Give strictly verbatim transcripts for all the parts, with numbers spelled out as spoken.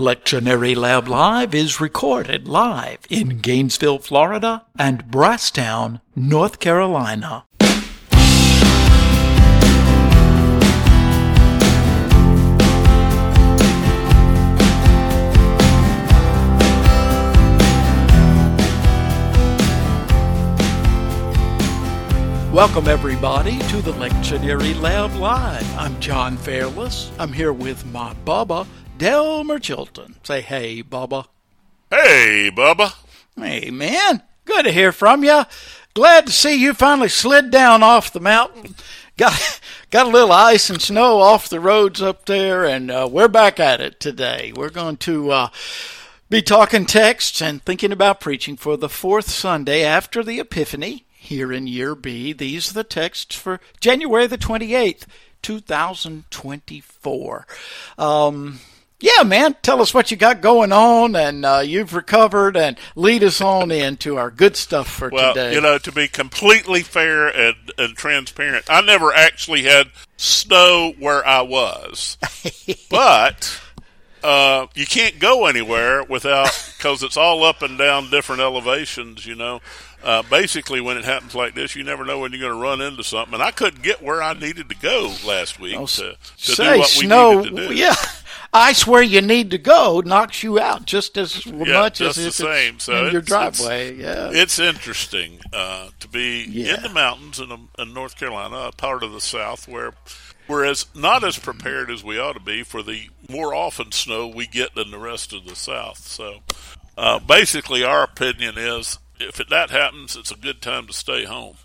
Lectionary Lab Live is recorded live in Gainesville, Florida, and Brasstown, North Carolina. Welcome, everybody, to the Lectionary Lab Live. I'm John Fairless. I'm here with my Bubba, Delmer Chilton. Say hey, Bubba. Hey, Bubba. Hey, man. Good to hear from you. Glad to see you finally slid down off the mountain. Got got a little ice and snow off the roads up there, and uh, we're back at it today. We're going to uh, be talking texts and thinking about preaching for the fourth Sunday after the Epiphany. Here in year B, these are the texts for January the twenty-eighth, two thousand twenty-four. Um, yeah, man, tell us what you got going on, and uh, you've recovered, and lead us on into our good stuff for well, today. Well, you know, to be completely fair and, and transparent, I never actually had snow where I was, but uh, you can't go anywhere without, because it's all up and down different elevations, you know. Uh, basically, when it happens like this, you never know when you're going to run into something. And I couldn't get where I needed to go last week oh, to, to say, do what we snow, needed to do. Yeah, ice where you need to go knocks you out just as yeah, much just as the same. It's so in it's, your driveway. It's, yeah, it's interesting uh, to be yeah. in the mountains in, a, in North Carolina, a part of the South where we're as, not as prepared as we ought to be for the more often snow we get than the rest of the South. So uh, basically, our opinion is, if it, that happens, it's a good time to stay home.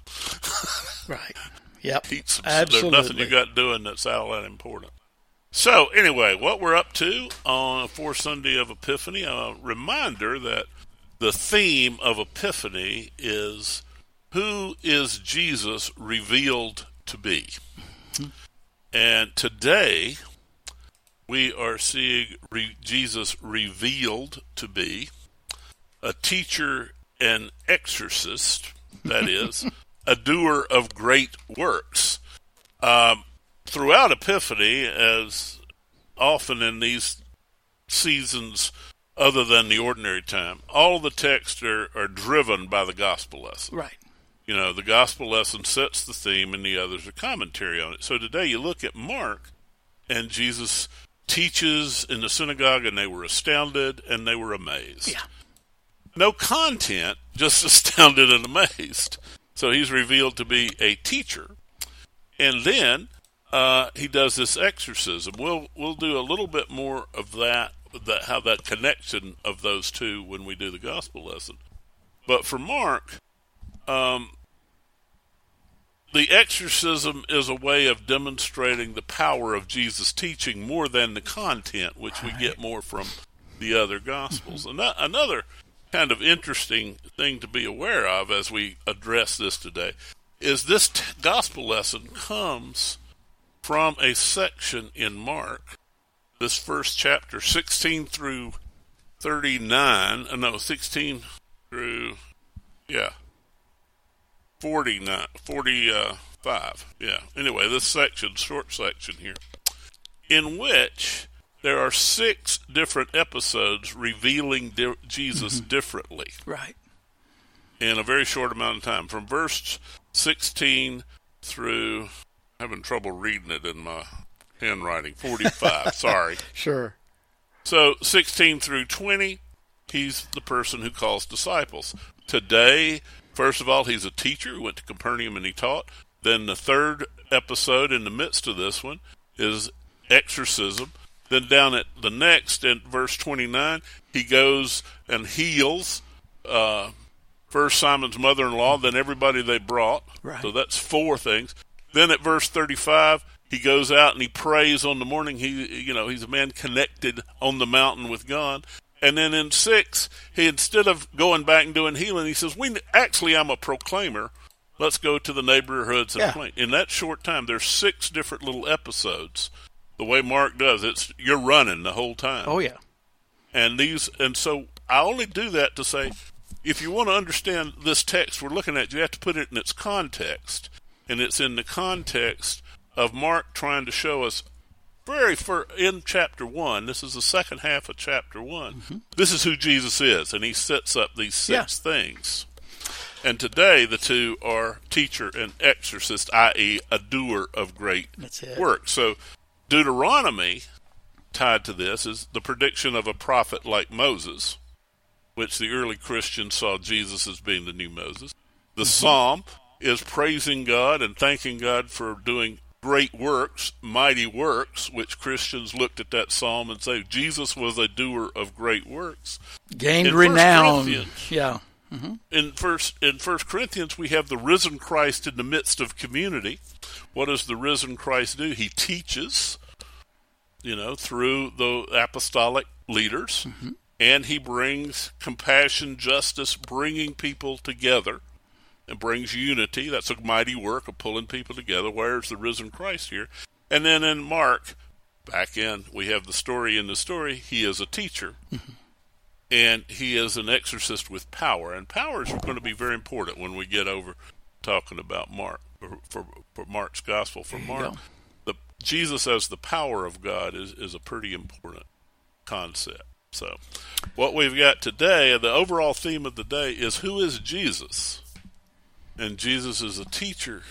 Right. Yep. Some, absolutely. There's nothing you got doing that's all that important. So, anyway, what we're up to on fourth Sunday of Epiphany, a reminder that the theme of Epiphany is, who is Jesus revealed to be? Mm-hmm. And today, we are seeing re- Jesus revealed to be a teacher an exorcist, that is, a doer of great works. Um, throughout Epiphany, as often in these seasons other than the ordinary time, all the texts are, are driven by the gospel lesson. Right. You know, the gospel lesson sets the theme and the others are commentary on it. So today you look at Mark and Jesus teaches in the synagogue and they were astounded and they were amazed. Yeah. No content, just astounded and amazed. So he's revealed to be a teacher. And then uh, he does this exorcism. We'll we'll do a little bit more of that, that, how that connection of those two when we do the gospel lesson. But for Mark, um, the exorcism is a way of demonstrating the power of Jesus' teaching more than the content, which we get more from the other gospels. And that, another kind of interesting thing to be aware of as we address this today is this t- gospel lesson comes from a section in Mark, this first chapter, sixteen through thirty-nine, no, sixteen through, yeah, forty-nine, forty-five, yeah. Anyway, this section, short section here, in which there are six different episodes revealing di- Jesus mm-hmm. differently. Right. In a very short amount of time. From verse sixteen through, I'm having trouble reading it in my handwriting, forty-five, sorry. Sure. So sixteen through twenty, he's the person who calls disciples. Today, first of all, he's a teacher, who went to Capernaum and he taught. Then the third episode in the midst of this one is exorcism. Then down at the next, in verse twenty-nine, he goes and heals uh, first Simon's mother-in-law, then everybody they brought. Right. So that's four things. Then at verse thirty-five, he goes out and he prays on the morning. He, you know, he's a man connected on the mountain with God. And then in six, he instead of going back and doing healing, he says, "We actually, I'm a proclaimer. Let's go to the neighborhoods and yeah. proclaim." In that short time, there's six different little episodes. The way Mark does, it's you're running the whole time. Oh yeah, and these and so I only do that to say, if you want to understand this text we're looking at, you have to put it in its context, and it's in the context of Mark trying to show us very first, in chapter one, this is the second half of chapter one, mm-hmm. This is who Jesus is, and he sets up these six yeah. things. And today the two are teacher and exorcist, that is a doer of great work. So Deuteronomy, tied to this, is the prediction of a prophet like Moses, which the early Christians saw Jesus as being the new Moses. The mm-hmm. Psalm is praising God and thanking God for doing great works, mighty works, which Christians looked at that psalm and say, Jesus was a doer of great works. Gained renown. Yeah. Mm-hmm. In first in First Corinthians, we have the risen Christ in the midst of community. What does the risen Christ do? He teaches, you know, through the apostolic leaders, mm-hmm. and he brings compassion, justice, bringing people together, and brings unity. That's a mighty work of pulling people together. Where's the risen Christ here? And then in Mark, back in, we have the story in the story. He is a teacher. Mm-hmm. And he is an exorcist with power. And power is going to be very important when we get over talking about Mark, for, for Mark's gospel. For Mark, the, Jesus as the power of God is, is a pretty important concept. So what we've got today, the overall theme of the day is, who is Jesus? And Jesus is a teacher,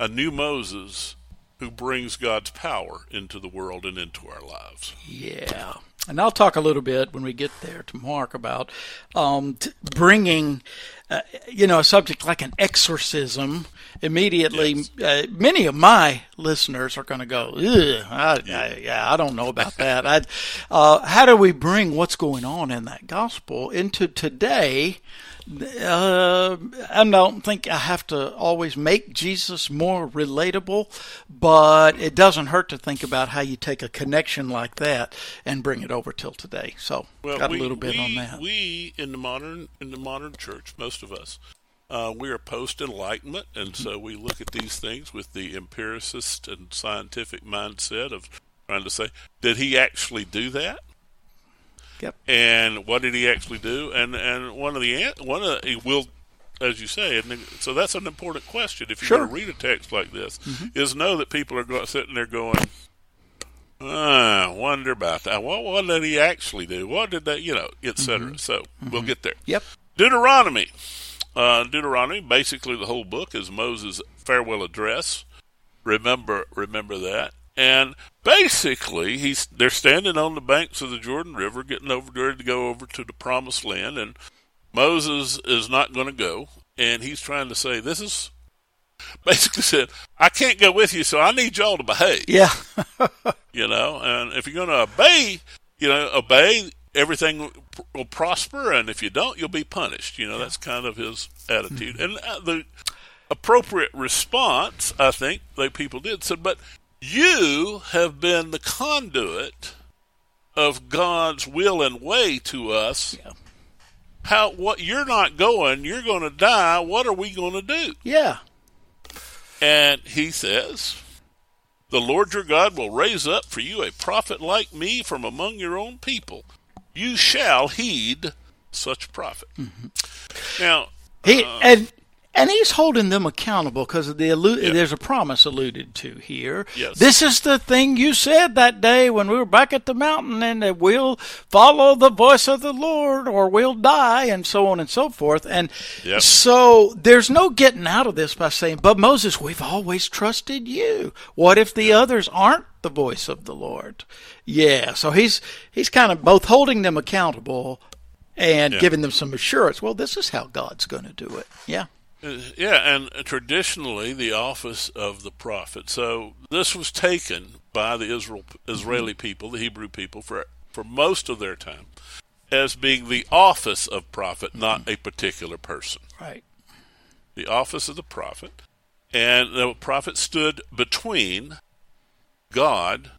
a new Moses, who brings God's power into the world and into our lives. Yeah. And I'll talk a little bit when we get there to Mark about um, t- bringing, uh, you know, a subject like an exorcism immediately. Yes. Uh, many of my listeners are going to go, ugh, I, I, yeah, I don't know about that. I, uh, how do we bring what's going on in that gospel into today? Uh, I don't think I have to always make Jesus more relatable, but it doesn't hurt to think about how you take a connection like that and bring it over till today. So well, got we, a little bit we, on that. We in the modern in the modern church, most of us, uh, we are post Enlightenment, and so we look at these things with the empiricist and scientific mindset of trying to say, did he actually do that? Yep. And what did he actually do? And and one of the one of the, will, as you say, and so that's an important question. If you're sure. going to read a text like this, mm-hmm. is know that people are go, sitting there going, "I ah, wonder about that. What, what did he actually do? What did that? You know, et cetera" Mm-hmm. So mm-hmm. we'll get there. Yep. Deuteronomy, uh, Deuteronomy. Basically, the whole book is Moses' farewell address. Remember, remember that. And basically, he's they're standing on the banks of the Jordan River, getting over ready to go over to the Promised Land, and Moses is not going to go, and he's trying to say, this is basically said, I can't go with you, so I need y'all to behave. Yeah. You know, and if you're going to obey, you know, obey, everything will prosper, and if you don't, you'll be punished. You know, yeah. That's kind of his attitude. Mm-hmm. And the appropriate response, I think, that people did said, but you have been the conduit of God's will and way to us. Yeah. How what you're not going, you're going to die. What are we going to do? Yeah. And he says, the Lord your God will raise up for you a prophet like me from among your own people. You shall heed such prophet. Mm-hmm. Now, he uh, and. And he's holding them accountable because the allu- yeah. there's a promise alluded to here. Yes. This is the thing you said that day when we were back at the mountain, and that we'll follow the voice of the Lord or we'll die, and so on and so forth. And yep. so there's no getting out of this by saying, but Moses, we've always trusted you. What if the others aren't the voice of the Lord? Yeah, so he's he's kind of both holding them accountable and yeah. giving them some assurance. Well, this is how God's going to do it. Yeah. Yeah, and traditionally the office of the prophet. So this was taken by the Israel, Israeli people, the Hebrew people, for for most of their time as being the office of prophet, not a particular person. Right. The office of the prophet. And the prophet stood between God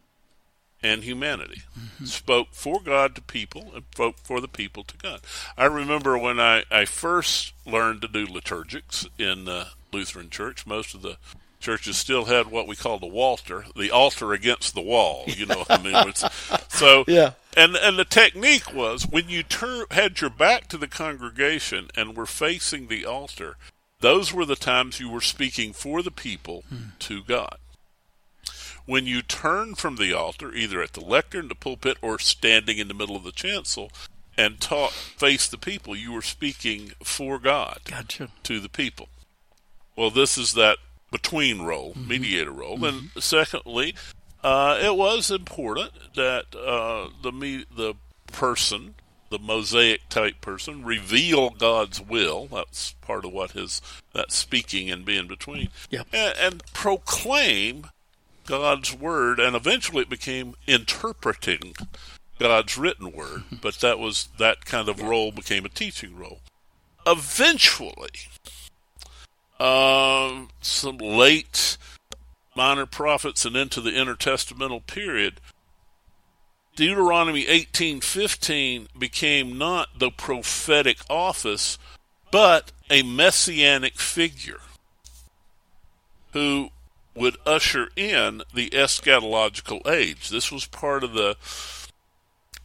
and humanity, mm-hmm. spoke for God to people, and spoke for the people to God. I remember when I, I first learned to do liturgics in the Lutheran church, most of the churches still had what we call the Walter, the altar against the wall, you know what I mean? It's, so, yeah. and, and the technique was, when you tur- had your back to the congregation and were facing the altar, those were the times you were speaking for the people hmm. to God. When you turn from the altar, either at the lectern, the pulpit, or standing in the middle of the chancel, and taught, face the people, you were speaking for God gotcha. to the people. Well, this is that between role, mm-hmm. mediator role. Mm-hmm. And secondly, uh, it was important that uh, the me- the person, the Mosaic-type person, reveal God's will. That's part of what his, that speaking and being between. Yep. And, and proclaim God's word, and eventually it became interpreting God's written word, but that was that kind of role became a teaching role. Eventually, uh, some late minor prophets and into the intertestamental period, Deuteronomy eighteen fifteen became not the prophetic office, but a messianic figure who would usher in the eschatological age. This was part of the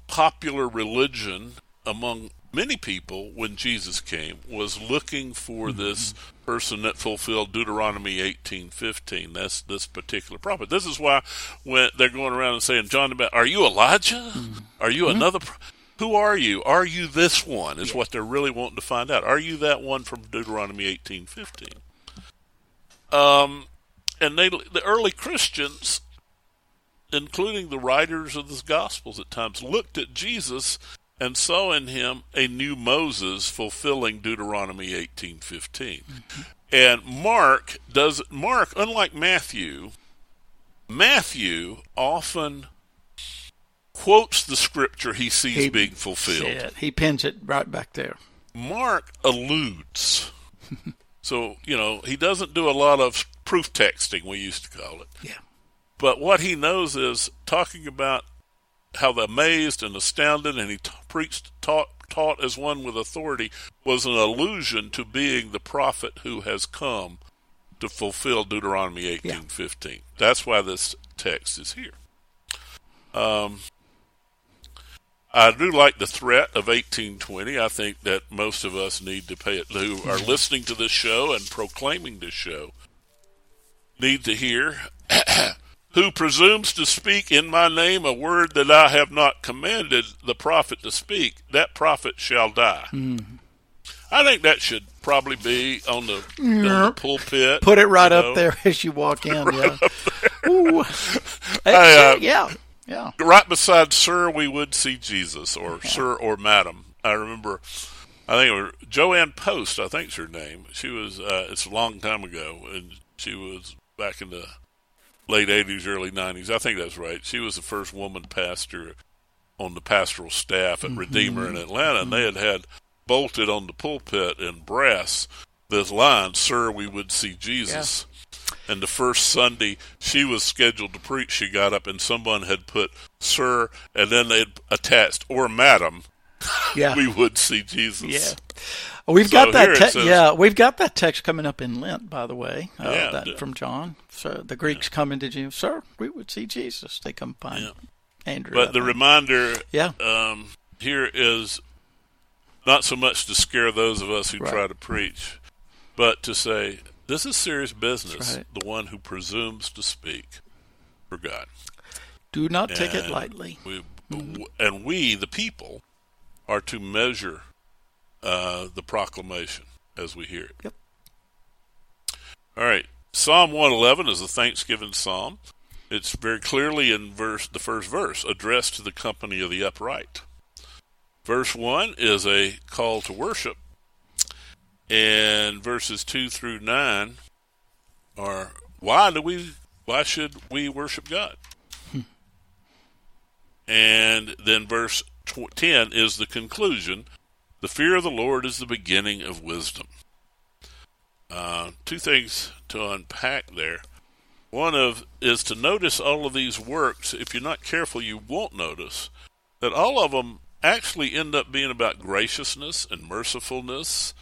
popular religion among many people when Jesus came, was looking for this person that fulfilled Deuteronomy eighteen fifteen. That's this particular prophet. This is why when they're going around and saying, John the Baptist, are you Elijah? Are you another? Pro- Who are you? Are you this one? Is yeah. what they're really wanting to find out. Are you that one from Deuteronomy eighteen fifteen? Um, and they, the early Christians, including the writers of the Gospels at times, looked at Jesus and saw in him a new Moses fulfilling Deuteronomy eighteen fifteen. Mm-hmm. And Mark does Mark, unlike Matthew, Matthew often quotes the scripture he sees he being fulfilled. Said, he pins it right back there. Mark alludes. So, you know, he doesn't do a lot of proof texting, we used to call it. Yeah. But what he knows is talking about how the amazed and astounded, and he t- preached, taught, taught as one with authority, was an allusion to being the prophet who has come to fulfill Deuteronomy eighteen fifteen. Yeah. That's why this text is here. Um, I do like the threat of eighteen twenty. I think that most of us need to pay it, who are listening to this show and proclaiming this show, need to hear... Who presumes to speak in my name a word that I have not commanded the prophet to speak, that prophet shall die. Mm-hmm. I think that should probably be on the, mm-hmm. on the pulpit. Put it right up know. there as you walk Put in. Right yeah. Ooh. I, uh, yeah. Yeah. Right beside Sir, we would see Jesus, or okay. Sir or Madam. I remember, I think it was Joanne Post, I think's her name. She was, uh, it's a long time ago, and she was back in the late eighties, early nineties. I think that's right. She was the first woman pastor on the pastoral staff at mm-hmm. Redeemer in Atlanta, and they had had bolted on the pulpit in brass this line, Sir, we would see Jesus. Yeah. And the first Sunday she was scheduled to preach, she got up and someone had put Sir, and then they had attached, or Madam, yeah. we would see Jesus. Yeah. We've so got that. Te- says, yeah, we've got that text coming up in Lent, by the way, uh, yeah, that, the, from John. So the Greeks yeah. come into Jerusalem, Sir, we would see Jesus. They come find yeah. Andrew. But I the think. reminder, yeah. um, here is not so much to scare those of us who right. try to preach, but to say this is serious business. Right. The one who presumes to speak for God, do not and take it lightly. We, mm-hmm. and we, the people, are to measure Uh, the proclamation as we hear it. Yep. All right. Psalm one eleven is a Thanksgiving psalm. It's very clearly in verse, the first verse, addressed to the company of the upright. Verse one is a call to worship, and verses two through nine are why do we why should we worship God? Hmm. And then verse ten is the conclusion. The fear of the Lord is the beginning of wisdom. Uh, two things to unpack there. One of is to notice all of these works. If you're not careful, you won't notice that all of them actually end up being about graciousness and mercifulness,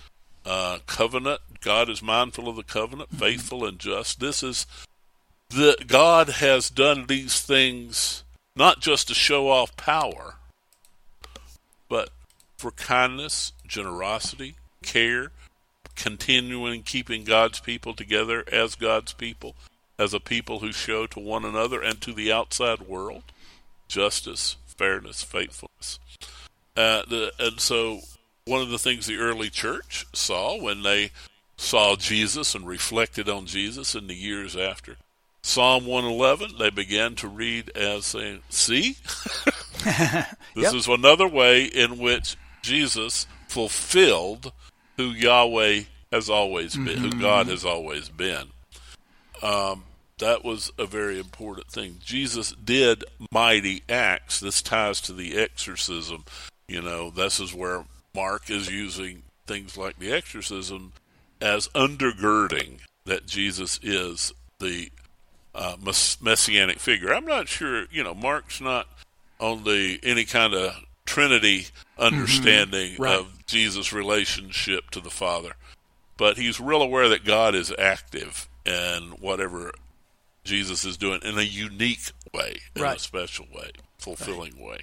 uh, covenant. God is mindful of the covenant, faithful and just. This is the God has done these things not just to show off power, but for kindness, generosity, care, continuing keeping God's people together as God's people, as a people who show to one another and to the outside world justice, fairness, faithfulness. Uh, the, and so one of the things the early church saw when they saw Jesus and reflected on Jesus in the years after, Psalm one eleven, they began to read as saying, see, this yep. is another way in which Jesus fulfilled who Yahweh has always been, mm-hmm. who God has always been. Um, that was a very important thing. Jesus did mighty acts. This ties to the exorcism. You know, this is where Mark is using things like the exorcism as undergirding that Jesus is the uh, mess- messianic figure. I'm not sure, you know, Mark's not on the any kind of Trinity understanding mm-hmm. right. of Jesus' relationship to the Father. But he's real aware that God is active in whatever Jesus is doing in a unique way, in right. a special way, fulfilling right. way.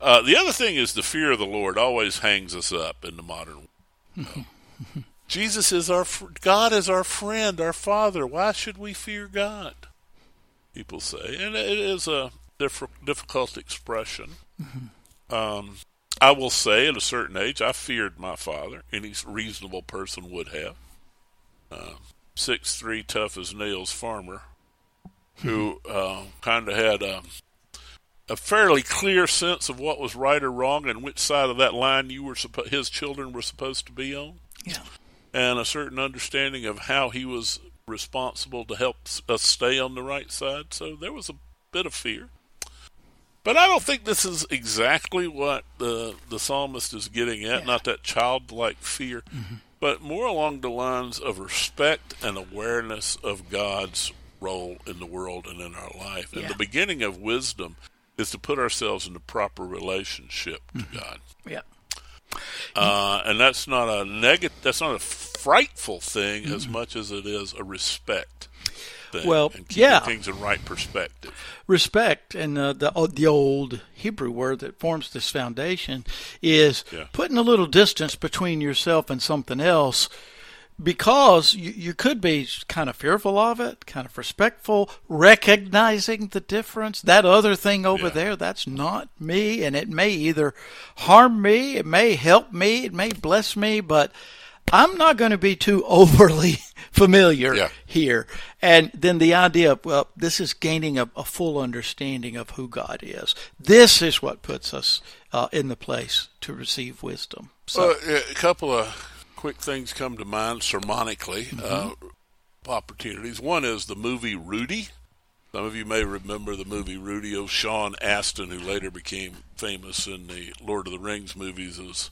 Uh, the other thing is the fear of the Lord always hangs us up in the modern world. Uh, Jesus is our, fr- God is our friend, our Father. Why should we fear God? People say. And it is a diff- difficult expression. Mm-hmm. Um, I will say at a certain age, I feared my father. Any reasonable person would have. Uh, six three, tough as nails farmer, who uh, kind of had a, a fairly clear sense of what was right or wrong and which side of that line you were suppo- his children were supposed to be on. Yeah. And a certain understanding of how he was responsible to help us stay on the right side. So there was a bit of fear. But I don't think this is exactly what the the psalmist is getting at, yeah. not that childlike fear, mm-hmm. but more along the lines of respect and awareness of God's role in the world and in our life. Yeah. And the beginning of wisdom is to put ourselves in the proper relationship to mm-hmm. God. Yeah. Uh, and that's not a neg- that's not a frightful thing mm-hmm. as much as it is a respect. Thing, well, and keeping yeah, things in right perspective. Respect, and uh, the the old Hebrew word that forms this foundation is yeah. putting a little distance between yourself and something else, because you, you could be kind of fearful of it, kind of respectful, recognizing the difference. That other thing over yeah. there, that's not me, and it may either harm me, it may help me, it may bless me, but I'm not going to be too overly familiar yeah. here. And then the idea of, well, this is gaining a, a full understanding of who God is. This is what puts us uh, in the place to receive wisdom. So, well, a couple of quick things come to mind sermonically, mm-hmm. uh, opportunities. One is the movie Rudy. Some of you may remember the movie Rudy of Sean Astin, who later became famous in the Lord of the Rings movies as,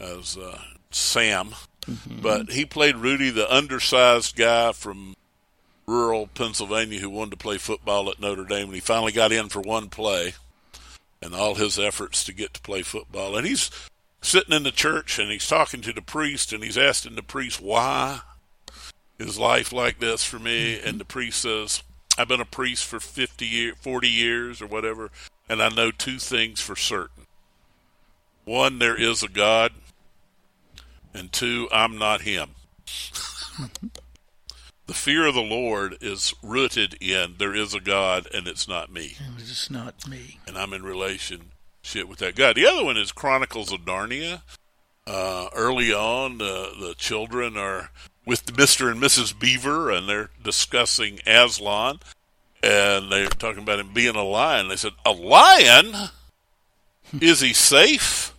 as uh, Sam. Mm-hmm. But he played Rudy, the undersized guy from rural Pennsylvania who wanted to play football at Notre Dame, and he finally got in for one play and all his efforts to get to play football. And he's sitting in the church, and he's talking to the priest, and he's asking the priest, why is life like this for me? Mm-hmm. And the priest says, I've been a priest for fifty years, forty years or whatever, and I know two things for certain. One, there is a God. And two, I'm not him. The fear of the Lord is rooted in there is a God, and it's not me. And it's not me. And I'm in relationship with that God. The other one is Chronicles of Narnia. Uh, early on, uh, the children are with Mister and Missus Beaver, and they're discussing Aslan. And they're talking about him being a lion. They said, a lion? Is he safe?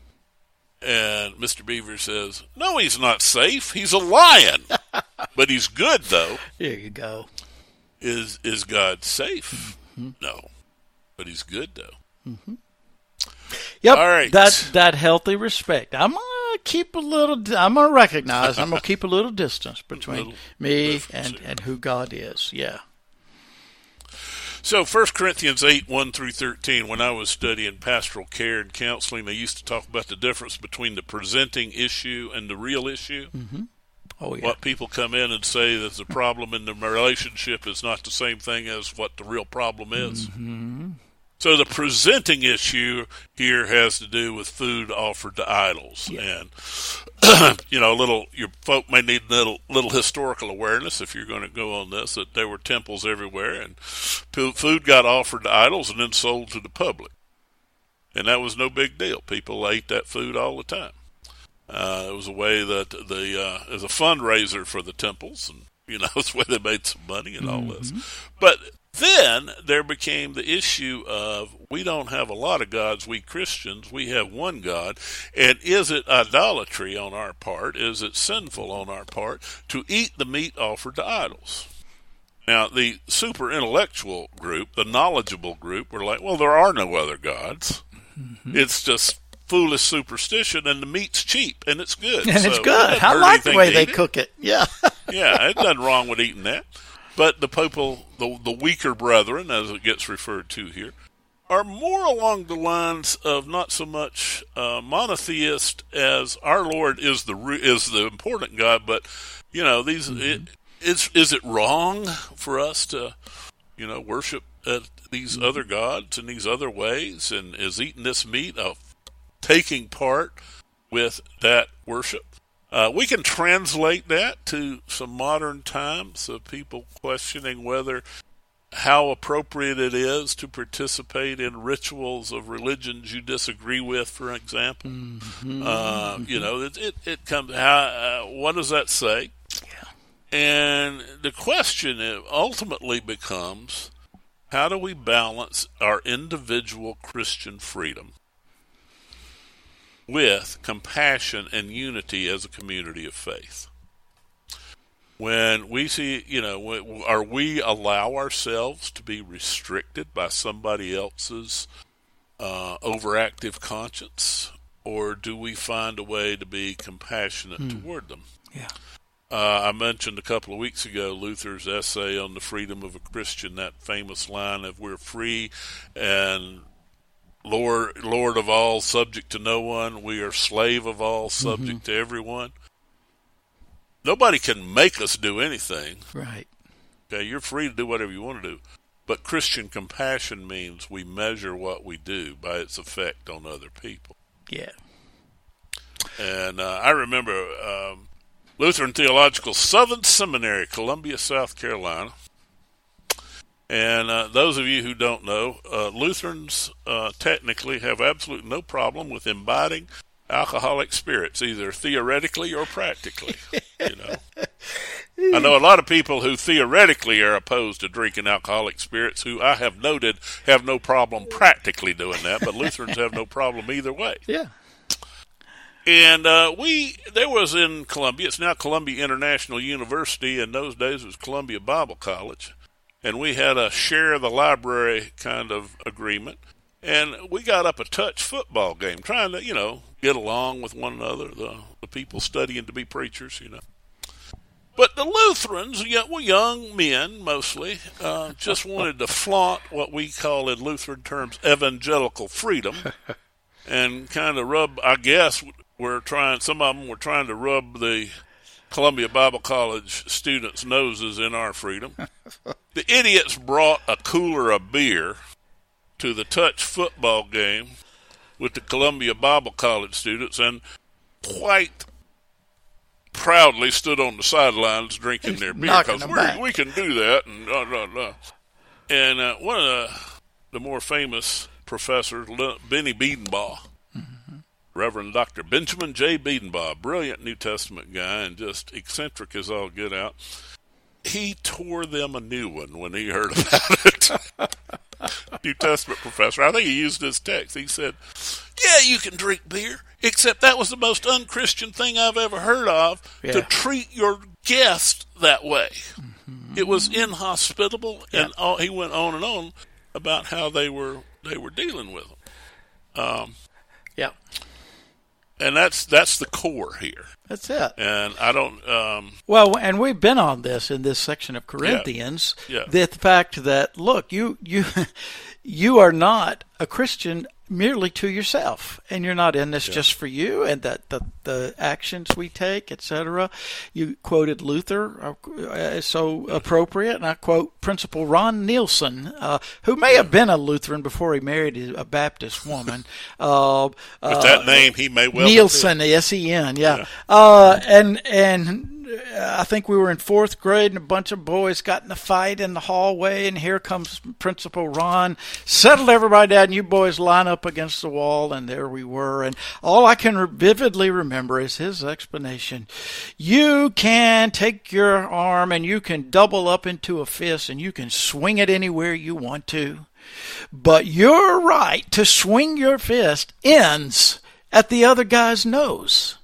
And Mister Beaver says, no, he's not safe. He's a lion. But he's good, though. There you go. Is is God safe? Mm-hmm. No. But he's good, though. Mm-hmm. Yep. All right. That, that healthy respect. I'm going to keep a little, I'm going to recognize, I'm going to keep a little distance between little me and, and who God is. Yeah. So First Corinthians eight, one through thirteen, when I was studying pastoral care and counseling, they used to talk about the difference between the presenting issue and the real issue. Mm-hmm. Oh, yeah. What people come in and say that the problem in the relationship is not the same thing as what the real problem is. Mm-hmm. So the presenting issue here has to do with food offered to idols. Yeah. And, you know, a little, your folk may need a little, little historical awareness if you're going to go on this, that there were temples everywhere, and food got offered to idols and then sold to the public. And that was no big deal. People ate that food all the time. Uh, it was a way that the, uh, as a fundraiser for the temples, and, you know, it's where they made some money and all mm-hmm. this. But then there became the issue of, we don't have a lot of gods, we Christians, we have one God. And is it idolatry on our part? Is it sinful on our part to eat the meat offered to idols? Now, the super intellectual group, the knowledgeable group, were like, well, there are no other gods. Mm-hmm. It's just foolish superstition, and the meat's cheap, and it's good. And so it's good. I like the way they cook it. Yeah. Yeah, there's nothing wrong with eating that. But the papal, the, the weaker brethren, as it gets referred to here, are more along the lines of not so much uh, monotheist as our Lord is the is the important God, but, you know, these mm-hmm. it, it's, is it wrong for us to, you know, worship uh, these other gods in these other ways, and is eating this meat of taking part with that worship? Uh, we can translate that to some modern times of people questioning whether how appropriate it is to participate in rituals of religions you disagree with, for example. Mm-hmm. Uh, you know, it it, it comes. How, uh, what does that say? Yeah. And the question ultimately becomes, how do we balance our individual Christian freedom with compassion and unity as a community of faith? When we see, you know, are we allow ourselves to be restricted by somebody else's uh, overactive conscience, or do we find a way to be compassionate hmm. toward them? Yeah. Uh, I mentioned a couple of weeks ago Luther's essay on the freedom of a Christian, that famous line of "We're free and Lord, Lord of all, subject to no one. We are slave of all, subject mm-hmm. to everyone." Nobody can make us do anything. Right. Okay, you're free to do whatever you want to do. But Christian compassion means we measure what we do by its effect on other people. Yeah. And uh, I remember um, Lutheran Theological Southern Seminary, Columbia, South Carolina. And uh, those of you who don't know, uh, Lutherans uh, technically have absolutely no problem with imbibing alcoholic spirits, either theoretically or practically. You know, I know a lot of people who theoretically are opposed to drinking alcoholic spirits, who I have noted have no problem practically doing that, but Lutherans have no problem either way. Yeah. And uh, we, there was in Columbia, it's now Columbia International University, in those days it was Columbia Bible College. And we had a share the library kind of agreement. And we got up a touch football game, trying to, you know, get along with one another, the, the people studying to be preachers, you know. But the Lutherans, well, young men mostly, uh, just wanted to flaunt what we call in Lutheran terms evangelical freedom, and kind of rub, I guess, we're trying, some of them were trying to rub the Columbia Bible College students' noses in our freedom. The idiots brought a cooler of beer to the touch football game with the Columbia Bible College students, and quite proudly stood on the sidelines drinking their beer, because we can do that. And blah, blah, blah. And uh, one of the, the more famous professors, Benny Biedenbaugh, Reverend Doctor Benjamin J. Biedenbaugh, brilliant New Testament guy and just eccentric as all get out, he tore them a new one when he heard about it. New Testament professor. I think he used this text. He said, "Yeah, you can drink beer, except that was the most unchristian thing I've ever heard of, yeah. to treat your guest that way." Mm-hmm. It was inhospitable, yeah. and all, he went on and on about how they were they were dealing with them. Um, yeah. And that's that's the core here. That's it. And I don't... Um, well, and we've been on this in this section of Corinthians, yeah, yeah. the fact that, look, you you you are not a Christian merely to yourself, and you're not in this yeah. just for you, and that the, the actions we take, et cetera. You quoted Luther, uh, so appropriate, and I quote Principal Ron Nielsen, uh, who may have been a Lutheran before he married a Baptist woman. Uh, With uh, that name, he may well Nielsen, S E N, yeah. yeah. Uh, and and. I think we were in fourth grade, and a bunch of boys got in a fight in the hallway, and here comes Principal Ron, settled everybody down, and you boys line up against the wall, and there we were. And all I can vividly remember is his explanation. You can take your arm, and you can double up into a fist, and you can swing it anywhere you want to, but your right to swing your fist ends at the other guy's nose.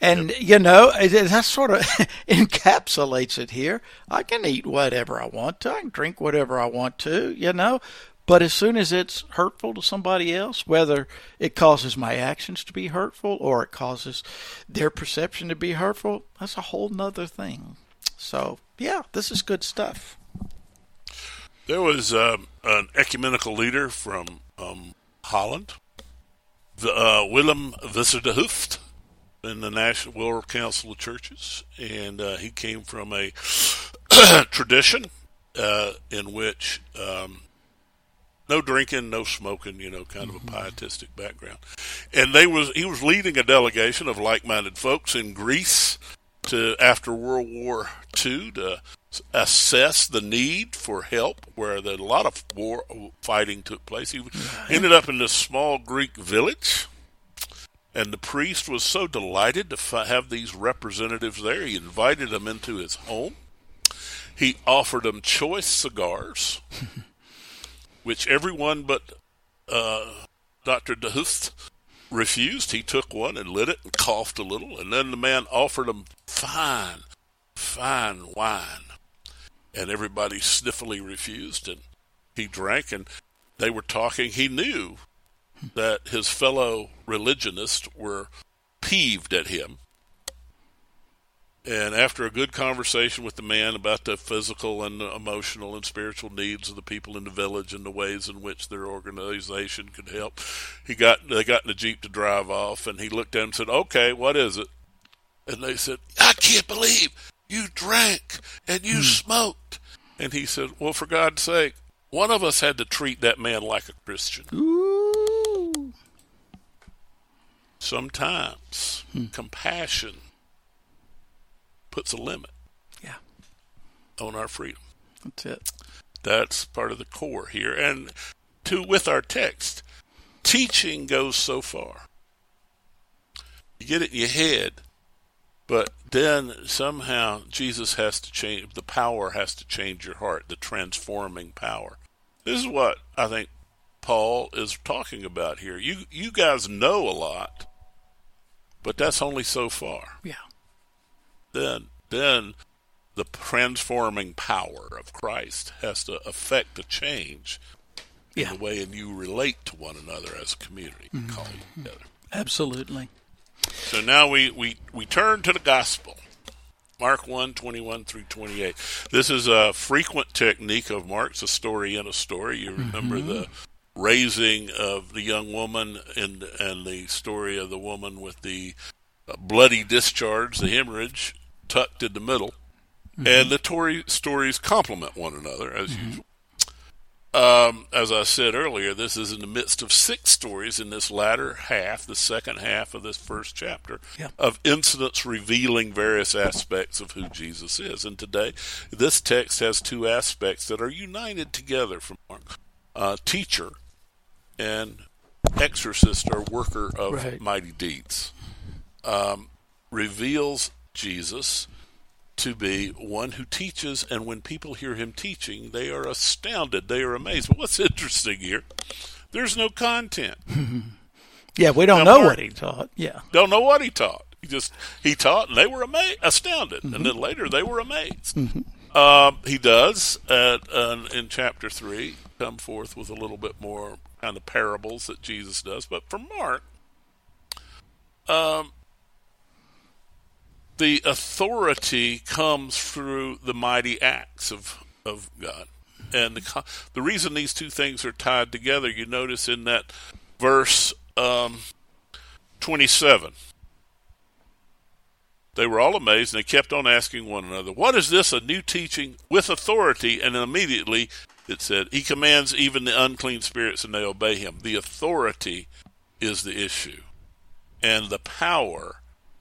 And, yep. you know, that sort of encapsulates it here. I can eat whatever I want to. I can drink whatever I want to, you know. But as soon as it's hurtful to somebody else, whether it causes my actions to be hurtful or it causes their perception to be hurtful, that's a whole nother thing. So, yeah, this is good stuff. There was um, an ecumenical leader from um, Holland, the, uh, Willem Visser 't de hooft, in the National World Council of Churches, and uh, he came from a tradition uh, in which um, no drinking, no smoking, you know, kind of a pietistic background. And they was he was leading a delegation of like-minded folks in Greece to after World War Two to assess the need for help where there, a lot of war fighting took place. He ended up in this small Greek village. And the priest was so delighted to f- have these representatives there. He invited them into his home. He offered them choice cigars, which everyone but uh, Doctor de hooft refused. He took one and lit it and coughed a little. And then the man offered him fine, fine wine. And everybody sniffily refused. And he drank, and they were talking. He knew that his fellow religionists were peeved at him. And after a good conversation with the man about the physical and the emotional and spiritual needs of the people in the village and the ways in which their organization could help, he got they got in the Jeep to drive off, and he looked at them and said, "Okay, what is it?" And they said, "I can't believe you drank and you hmm. smoked." And he said, "Well, for God's sake, one of us had to treat that man like a Christian." Ooh. Sometimes hmm. compassion puts a limit yeah. on our freedom. That's it. That's part of the core here. And to with our text, teaching goes so far. You get it in your head, but then somehow Jesus has to change, the power has to change your heart, the transforming power. This is what I think Paul is talking about here. You you guys know a lot, but that's only so far. Yeah. Then then the transforming power of Christ has to affect a change yeah. in the way you relate to one another as a community. Mm-hmm. Call it together. Absolutely. So now we, we, we turn to the gospel. Mark one, twenty-one through twenty-eight. This is a frequent technique of Mark's, a story in a story. You remember mm-hmm. the raising of the young woman and and the story of the woman with the bloody discharge, the hemorrhage, tucked in the middle. Mm-hmm. And the story, stories complement one another, as mm-hmm. usual. Um, as I said earlier, this is in the midst of six stories in this latter half, the second half of this first chapter, yeah. of incidents revealing various aspects of who Jesus is. And today, this text has two aspects that are united together from Mark. Uh, teacher and exorcist or worker of right. mighty deeds, um, reveals Jesus to be one who teaches, and when people hear him teaching, they are astounded, they are amazed. But what's interesting here, there's no content. yeah, we don't now, know Mark, what he taught. Yeah, don't know what he taught. He just he taught, and they were amazed, astounded, mm-hmm. and then later they were amazed. Mm-hmm. Um, he does at, uh, in chapter three. Come forth with a little bit more kind of parables that Jesus does. But for Mark, um, the authority comes through the mighty acts of, of God. And the, the reason these two things are tied together, you notice in that verse um, twenty-seven. They were all amazed, and they kept on asking one another, "What is this, a new teaching with authority?" And immediately it said, "He commands even the unclean spirits, and they obey him." The authority is the issue, and the power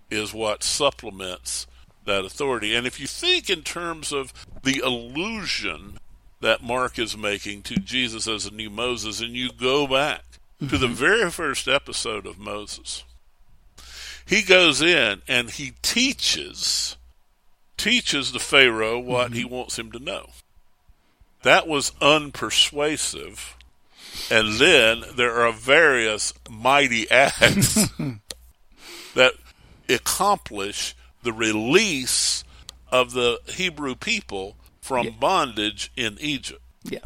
is what supplements that authority. And if you think in terms of the allusion that Mark is making to Jesus as a new Moses, and you go back mm-hmm. to the very first episode of Moses, he goes in and he teaches, teaches the Pharaoh what mm-hmm. he wants him to know. That was unpersuasive. And then there are various mighty acts that accomplish the release of the Hebrew people from yeah. bondage in Egypt. Yeah.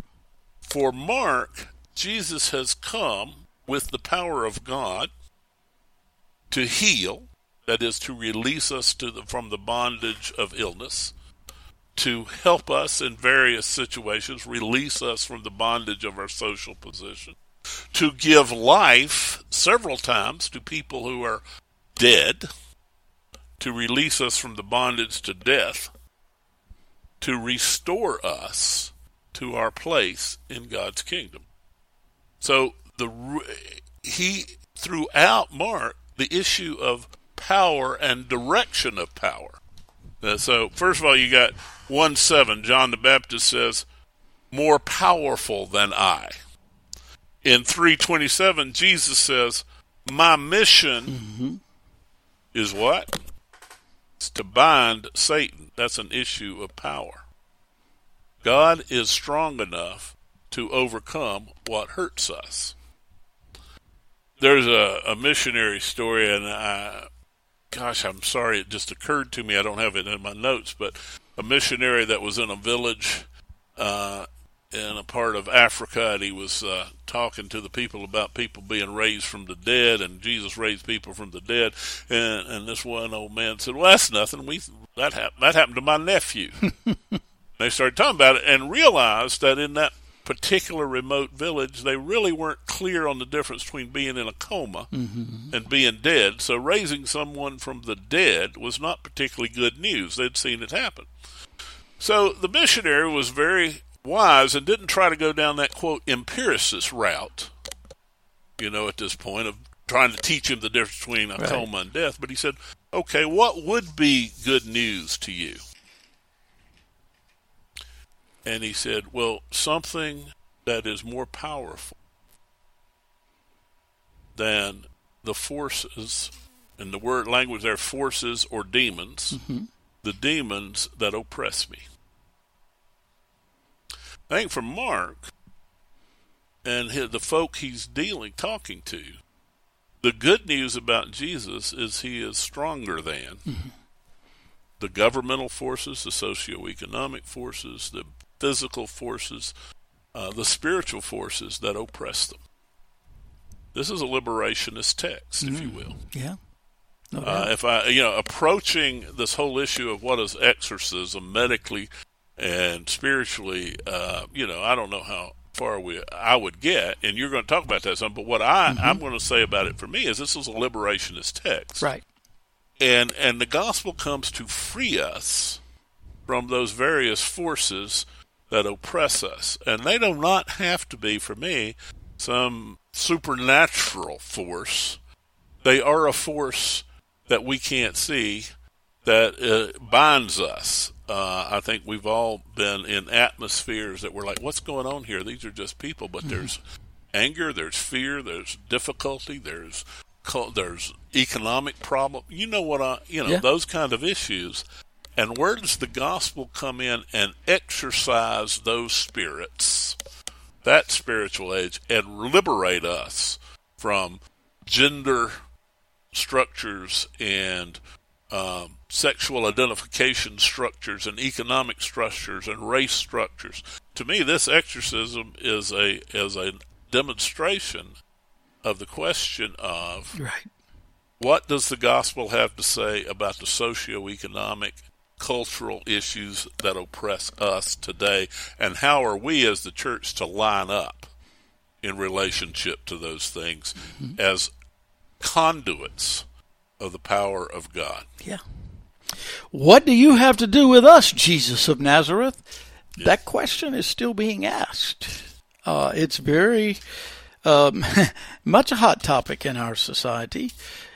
For Mark, Jesus has come with the power of God to heal, that is, to release us to the, from the bondage of illness, to help us in various situations, release us from the bondage of our social position, to give life several times to people who are dead, to release us from the bondage to death, to restore us to our place in God's kingdom. So the he throughout Mark, the issue of power and direction of power. Uh, so, first of all, you got one seven. John the Baptist says, "More powerful than I." In three twenty-seven, Jesus says, "My mission mm-hmm. is what? It's to bind Satan." That's an issue of power. God is strong enough to overcome what hurts us. There's a, a missionary story, and I, gosh, I'm sorry, it just occurred to me. I don't have it in my notes, but a missionary that was in a village uh, in a part of Africa, and he was uh, talking to the people about people being raised from the dead, and Jesus raised people from the dead. And, and this one old man said, "Well, that's nothing. We that, hap- that happened to my nephew." They started talking about it and realized that in that particular remote village, they really weren't clear on the difference between being in a coma mm-hmm. and being dead. So raising someone from the dead was not particularly good news. They'd seen it happen. So the missionary was very wise and didn't try to go down that, quote, empiricist route, you know, at this point of trying to teach him the difference between a right. coma and death. But he said, "Okay, what would be good news to you?" And he said, "Well, something that is more powerful than the forces," in the word language there, forces or demons, mm-hmm. "the demons that oppress me." I think for Mark and his, the folk he's dealing, talking to, the good news about Jesus is he is stronger than mm-hmm. the governmental forces, the socioeconomic forces, the physical forces, uh, the spiritual forces that oppress them. This is a liberationist text, mm. if you will. Yeah. No doubt. Uh, if I, you know, approaching this whole issue of what is exorcism medically and spiritually, uh, you know, I don't know how far we I would get, and you're going to talk about that some. But what I mm-hmm. I'm going to say about it for me is this is a liberationist text, right? And and the gospel comes to free us from those various forces that oppress us. And they do not have to be, for me, some supernatural force. They are a force that we can't see that uh, binds us. Uh, I think we've all been in atmospheres that we're like, what's going on here? These are just people. But mm-hmm. there's anger, there's fear, there's difficulty, there's there's economic problem. You know what I, you know, yeah. those kind of issues. And where does the gospel come in and exercise those spirits, that spiritual age, and liberate us from gender structures and um, sexual identification structures and economic structures and race structures? To me, this exorcism is a is a demonstration of the question of right. what does the gospel have to say about the socioeconomic cultural issues that oppress us today, and how are we as the church to line up in relationship to those things mm-hmm. as conduits of the power of God. Yeah. What do you have to do with us, Jesus of Nazareth? Yes. That question is still being asked. Uh, it's very um, much a hot topic in our society.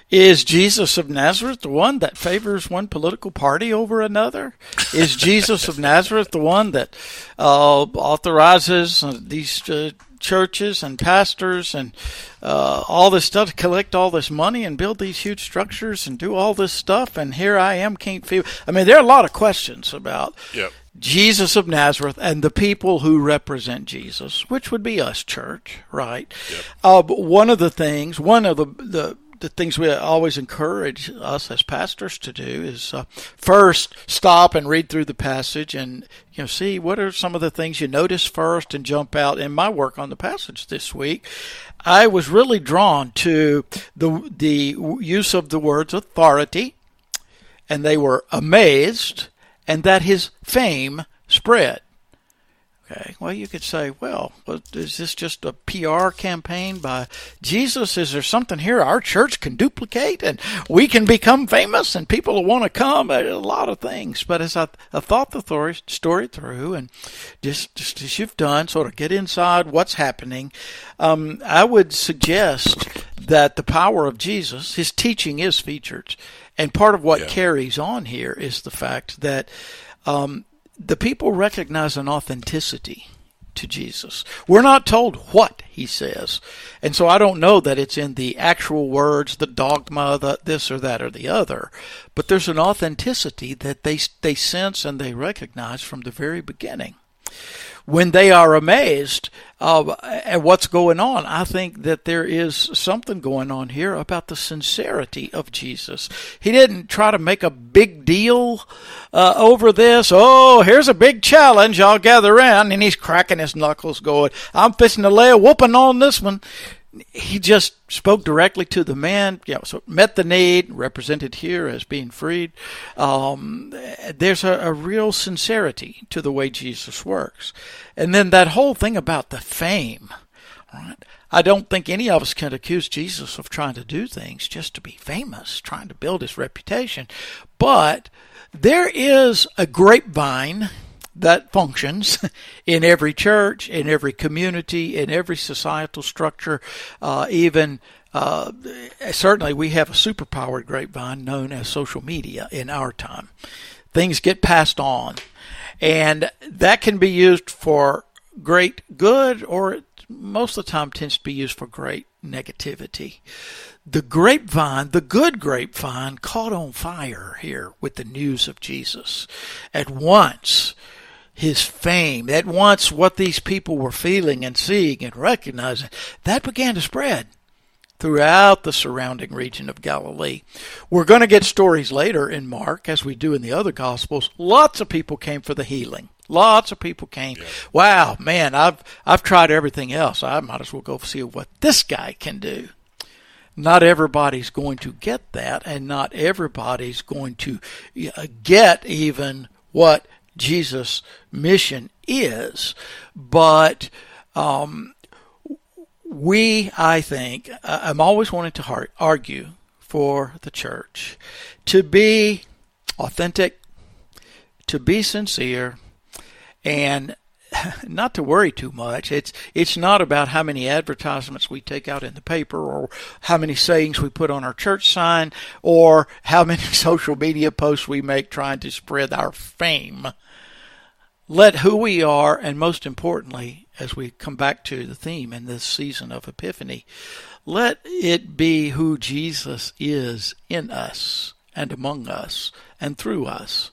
Is Jesus of Nazareth the one that favors one political party over another? Is Jesus of Nazareth the one that uh, authorizes these uh, churches and pastors and uh, all this stuff to collect all this money and build these huge structures and do all this stuff? And here I am, can't feel. I mean, there are a lot of questions about yep. Jesus of Nazareth and the people who represent Jesus, which would be us, church, right? Yep. Uh, but one of the things, one of the the The things we always encourage us as pastors to do is uh, first stop and read through the passage and, you know, see what are some of the things you notice first and jump out. In my work on the passage this week, I was really drawn to the the use of the words authority, and they were amazed, and that his fame spread. Okay. Well, you could say, well, is this just a P R campaign by Jesus? Is there something here our church can duplicate and we can become famous and people will want to come? A lot of things. But as I, I thought the story through and just, just as you've done, sort of get inside what's happening, um, I would suggest that the power of Jesus, his teaching is featured. And part of what yeah. carries on here is the fact that um the people recognize an authenticity to Jesus. We're not told what he says. And so I don't know that it's in the actual words, the dogma, the this or that or the other. But there's an authenticity that they they sense and they recognize from the very beginning. When they are amazed uh, at what's going on, I think that there is something going on here about the sincerity of Jesus. He didn't try to make a big deal uh, over this. Oh, here's a big challenge. Y'all gather around. And he's cracking his knuckles going, I'm fixing to lay a whooping on this one. He just spoke directly to the man, you know, so met the need, represented here as being freed. Um, there's a, a real sincerity to the way Jesus works. And then that whole thing about the fame, right? I don't think any of us can accuse Jesus of trying to do things just to be famous, trying to build his reputation. But there is a grapevine that functions in every church, in every community, in every societal structure. Uh, even uh, certainly we have a superpowered grapevine known as social media in our time. Things get passed on, and that can be used for great good, or it most of the time tends to be used for great negativity. The grapevine, the good grapevine, caught on fire here with the news of Jesus. At once, his fame, at once what these people were feeling and seeing and recognizing, that began to spread throughout the surrounding region of Galilee. We're going to get stories later in Mark, as we do in the other Gospels. Lots of people came for the healing. Lots of people came. Yeah. Wow, man, I've I've tried everything else. I might as well go see what this guy can do. Not everybody's going to get that, and not everybody's going to get even what Jesus' mission is. But um, we, I think, I'm always wanting to argue for the church to be authentic, to be sincere, and not to worry too much. It's it's not about how many advertisements we take out in the paper or how many sayings we put on our church sign or how many social media posts we make trying to spread our fame. Let who we are, and most importantly, as we come back to the theme in this season of Epiphany, let it be who Jesus is in us and among us and through us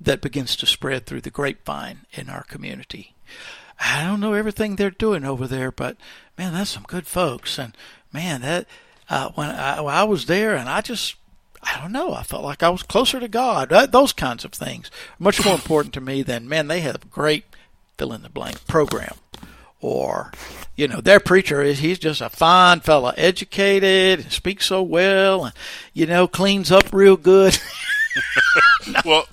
that begins to spread through the grapevine in our community. I don't know everything they're doing over there, but man, that's some good folks. And man, that uh, when, I, when I was there, and I just, I don't know, I felt like I was closer to God. That, those kinds of things are much more important to me than, man, they have a great fill in the blank program. Or, you know, their preacher is, he's just a fine fella, educated and speaks so well and, you know, cleans up real good. Well,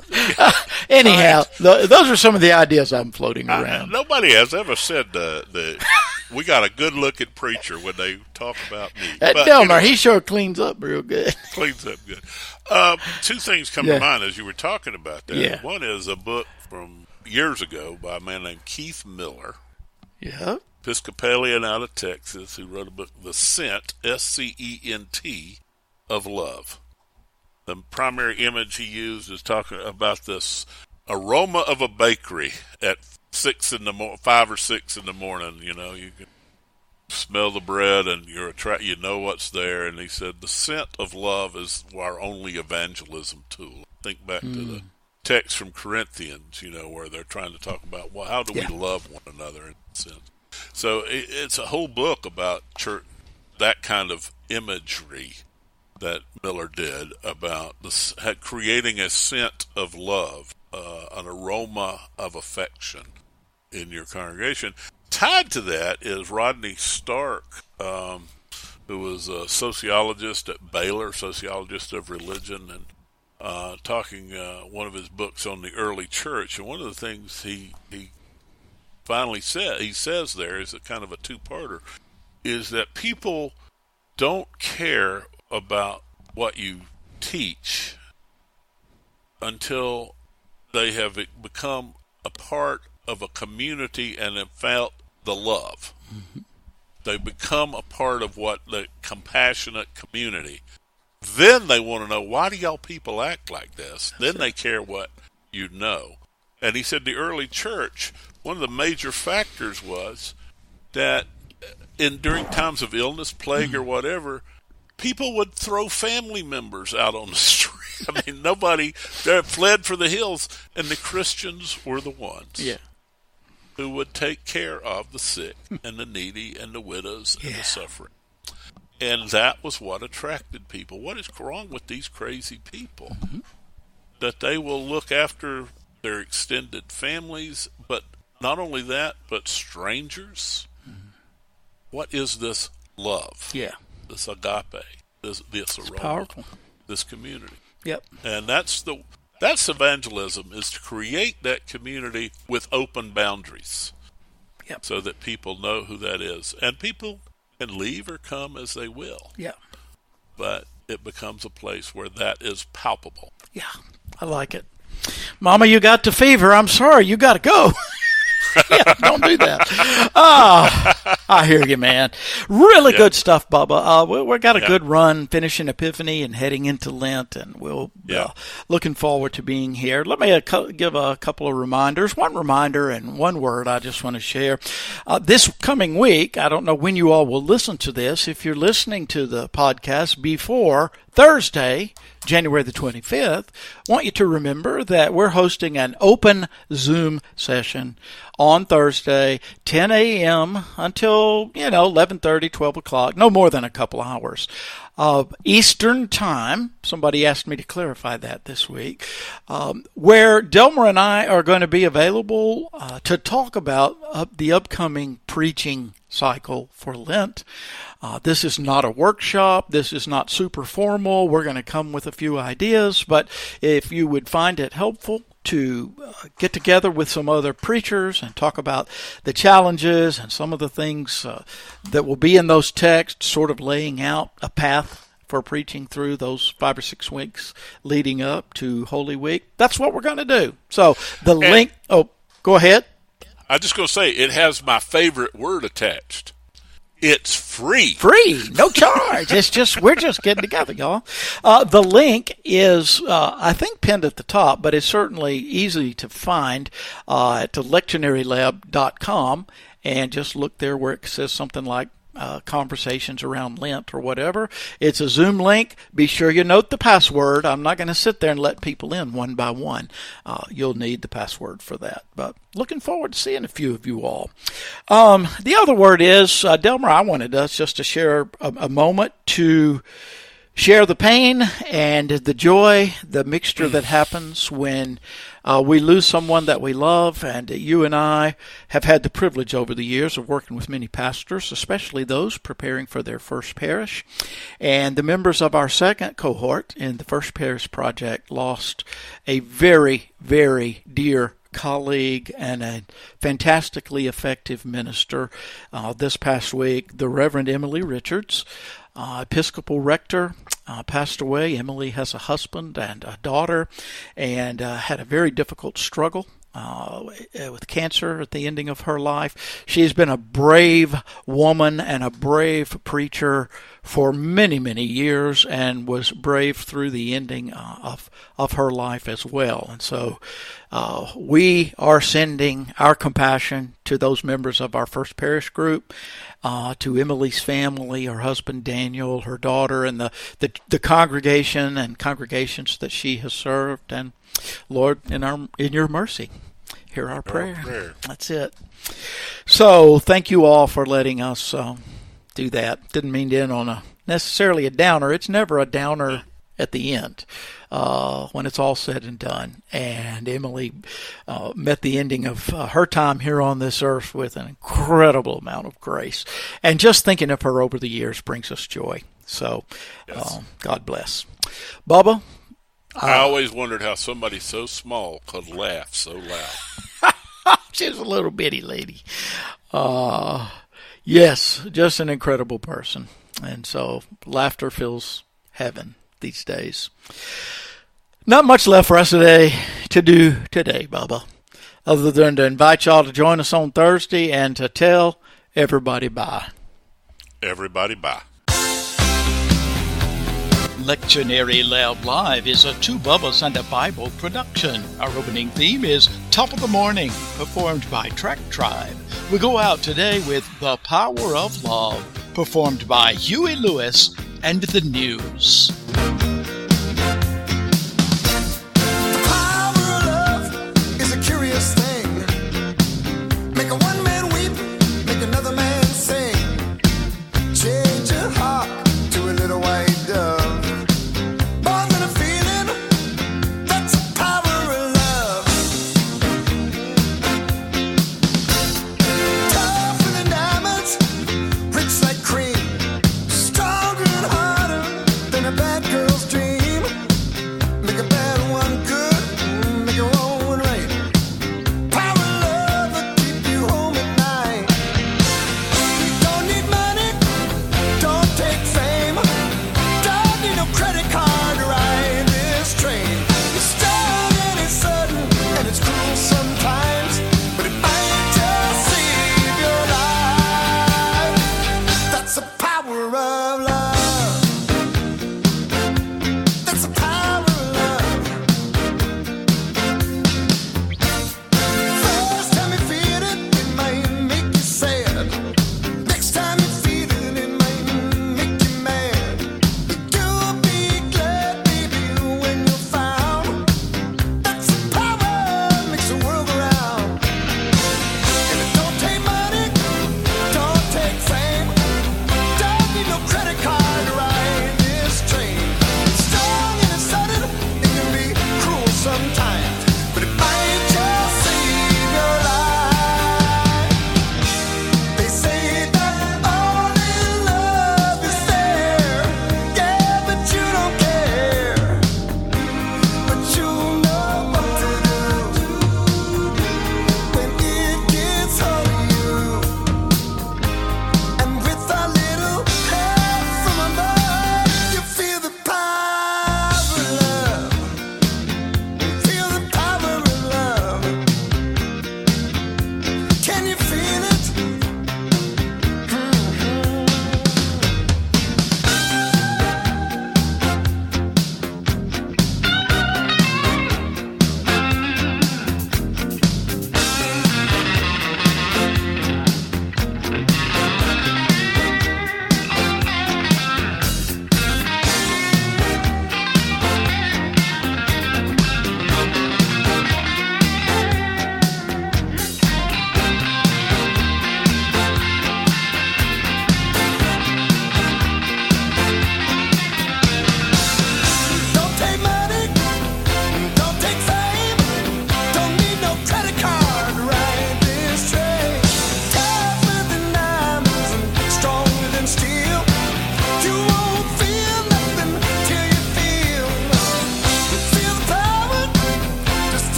anyhow, th- those are some of the ideas I'm floating around. I, nobody has ever said uh, that we got a good-looking preacher when they talk about me. But, uh, Delmer, you know, he sure cleans up real good. Cleans up good. Um, two things come yeah. to mind as you were talking about that. Yeah. One is a book from years ago by a man named Keith Miller. Yeah. Episcopalian out of Texas, who wrote a book, The Scent, S C E N T, of Love. The primary image he used is talking about this aroma of a bakery at six in the mo- five or six in the morning. You know, you can smell the bread and you're attra- you know what's there. And he said, the scent of love is our only evangelism tool. Think back mm. to the text from Corinthians, you know, where they're trying to talk about, well, how do yeah. we love one another in a sense? So it, it's a whole book about church, that kind of imagery that Miller did about this, creating a scent of love, uh, an aroma of affection in your congregation. Tied to that is Rodney Stark, um, who was a sociologist at Baylor, sociologist of religion, and uh, talking uh, one of his books on the early church. And one of the things he he. finally said, he says there is a kind of a two-parter, is that people don't care about what you teach until they have become a part of a community and have felt the love. Mm-hmm. They become a part of what the compassionate community. Then they want to know, why do y'all people act like this? Then they care what you know. And he said the early church, one of the major factors was that in during times of illness, plague, or whatever, people would throw family members out on the street. I mean, nobody fled for the hills, and the Christians were the ones yeah. who would take care of the sick and the needy and the widows yeah. and the suffering. And that was what attracted people. What is wrong with these crazy people? Mm-hmm. That they will look after their extended families, but not only that, but strangers. Mm-hmm. What is this love? Yeah. This agape, this this aroma, powerful. This community. Yep. And that's the that's evangelism, is to create that community with open boundaries. Yep. So that people know who that is, and people can leave or come as they will. Yeah. But it becomes a place where that is palpable. Yeah, I like it. Mama, you got the fever. I'm sorry, you got to go. Yeah, don't do that. Oh, I hear you, man. Really yep. good stuff, Bubba. Uh, we we got a yep. good run, finishing Epiphany and heading into Lent, and we'll yep. uh, looking forward to being here. Let me uh, give a couple of reminders. One reminder and one word I just want to share. Uh, this coming week, I don't know when you all will listen to this. If you're listening to the podcast before Thursday, January the twenty-fifth, I want you to remember that we're hosting an open Zoom session on Thursday, ten a.m. until, you know, eleven thirty, twelve o'clock, no more than a couple hours of Eastern time. Somebody asked me to clarify that this week, um, where Delmer and I are going to be available uh, to talk about uh, the upcoming preaching cycle for Lent. Uh, this is not a workshop. This is not super formal. We're going to come with a few ideas, but if you would find it helpful to uh, get together with some other preachers and talk about the challenges and some of the things uh, that will be in those texts, sort of laying out a path for preaching through those five or six weeks leading up to Holy Week. That's what we're going to do. So the and link, oh, go ahead. I just going to say, it has my favorite word attached. It's free. Free. No charge. It's just, we're just getting together, y'all. Uh, the link is, uh, I think, pinned at the top, but it's certainly easy to find uh, at lectionary lab dot com, and just look there where it says something like Uh, conversations around Lent or whatever. It's a Zoom link. Be sure you note the password. I'm not going to sit there and let people in one by one. Uh, you'll need the password for that. But looking forward to seeing a few of you all. Um, the other word is, uh, Delmer, I wanted us just to share a, a moment to share the pain and the joy, the mixture that happens when uh, we lose someone that we love. And uh, you and I have had the privilege over the years of working with many pastors, especially those preparing for their first parish. And the members of our second cohort in the First Parish Project lost a very, very dear colleague and a fantastically effective minister uh, this past week, the Reverend Emily Richards. Uh, Episcopal rector uh, passed away. Emily has a husband and a daughter, and uh, had a very difficult struggle uh, with cancer at the ending of her life. She's been a brave woman and a brave preacher for many, many years, and was brave through the ending uh, of of her life as well. And so uh, we are sending our compassion to those members of our First Parish group, uh, to Emily's family, her husband Daniel, her daughter, and the, the, the congregation and congregations that she has served. And Lord, in our in your mercy, hear our prayer. Our prayer. That's it. So thank you all for letting us uh, do that. Didn't mean to end on a necessarily a downer. It's never a downer at the end uh, when it's all said and done. And Emily uh, met the ending of uh, her time here on this earth with an incredible amount of grace. And just thinking of her over the years brings us joy. So yes. um, God bless. Bubba? I uh, always wondered how somebody so small could laugh so loud. She's a little bitty lady. Uh, yes, just an incredible person. And so laughter fills heaven these days. Not much left for us today to do today, Bubba, other than to invite y'all to join us on Thursday and to tell everybody bye. Everybody bye. Lectionary Lab Live is a Two Bubbles and a Bible production. Our opening theme is Top of the Morning, performed by Track Tribe. We go out today with The Power of Love, performed by Huey Lewis and The News.